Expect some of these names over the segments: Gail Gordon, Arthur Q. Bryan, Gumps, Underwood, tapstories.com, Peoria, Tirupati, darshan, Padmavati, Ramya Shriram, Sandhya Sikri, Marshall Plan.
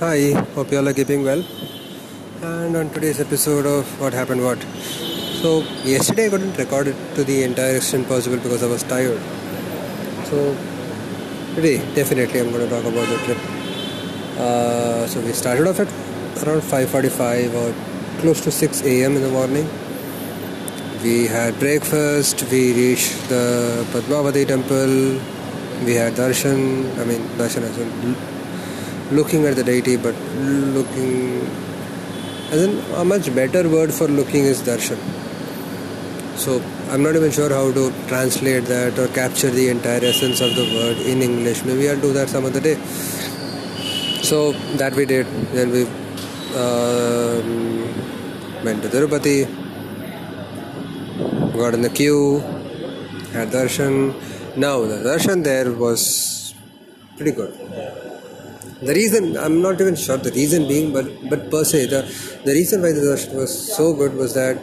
Hi, hope you all are keeping well. And on today's episode of What Happened What. So yesterday I couldn't record it to the entire extent possible because I was tired. So today definitely I'm going to talk about the trip. So we started off at around 5:45 or close to 6 a.m. in the morning. We had breakfast, we reached the Padmavati temple, we had darshan, looking at the deity, but as in a much better word for looking is darshan. So I'm not even sure how to translate that or capture the entire essence of the word in English. Maybe I'll do that some other day. So that we did. Then we went to Tirupati, got in the queue, had darshan. Now the darshan there was pretty good. The reason, I'm not even sure the reason being, but per se, the reason why the darshan was so good was that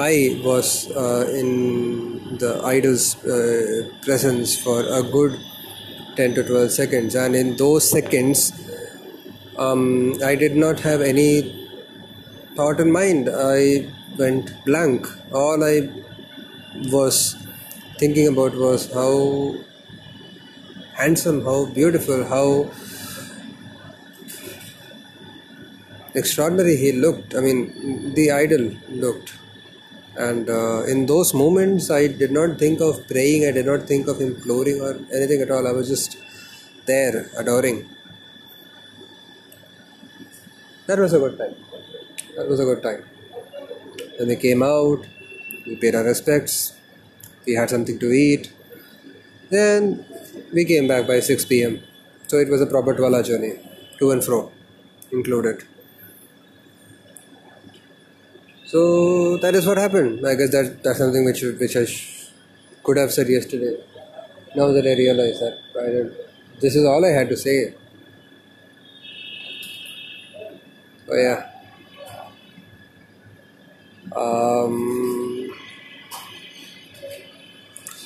I was in the idol's presence for a good 10 to 12 seconds, and in those seconds, I did not have any thought in mind. I went blank. All I was thinking about was how handsome, how beautiful, how extraordinary he looked. The idol looked. And in those moments, I did not think of praying, I did not think of imploring or anything at all. I was just there, adoring. That was a good time. Then we came out, we paid our respects, we had something to eat. Then we came back by 6 pm. So it was a proper 12-hour journey, to and fro included. So that is what happened. I guess that's something which I could have said yesterday. Now that I realize that this is all I had to say. Oh yeah.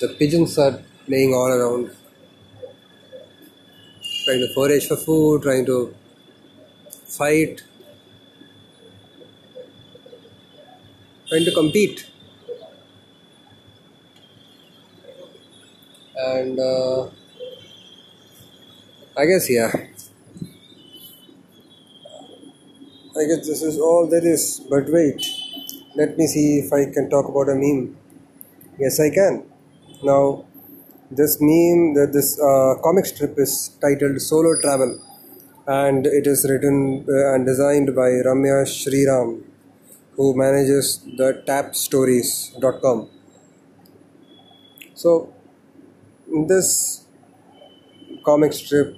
The pigeons are playing all around, trying to forage for food, trying to fight, trying to compete. And I guess this is all there is. But wait, let me see if I can talk about a meme. Yes, I can. Now, this meme, this comic strip is titled Solo Travel, and it is written and designed by Ramya Shriram, who manages the tapstories.com. So, this comic strip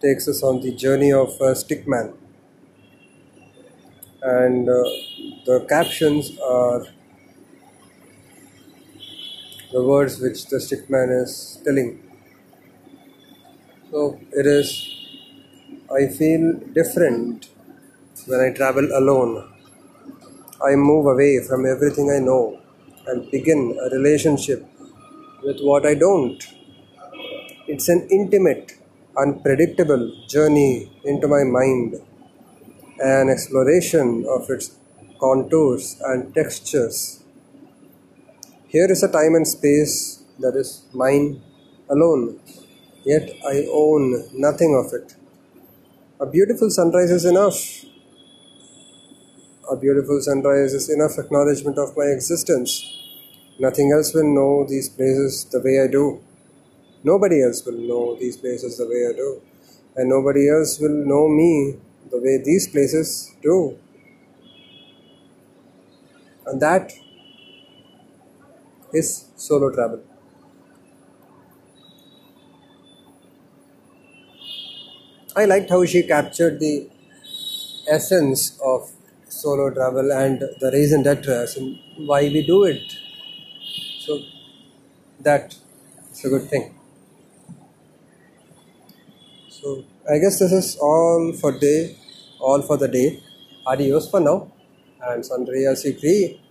takes us on the journey of a stickman, and the captions are the words which the stickman is telling. So it is, I feel different when I travel alone. I move away from everything I know and begin a relationship with what I don't. It's an intimate, unpredictable journey into my mind, an exploration of its contours and textures. Here is a time and space that is mine alone, yet I own nothing of it. A beautiful sunrise is enough. A beautiful sunrise is enough acknowledgement of my existence. Nothing else will know these places the way I do. Nobody else will know these places the way I do. And nobody else will know me the way these places do. And that is solo travel. I liked how she captured the essence of solo travel and the raison d'etre and why we do it. So that is a good thing. So I guess this is all for the day. Adios for now, and Sandhya Sikri.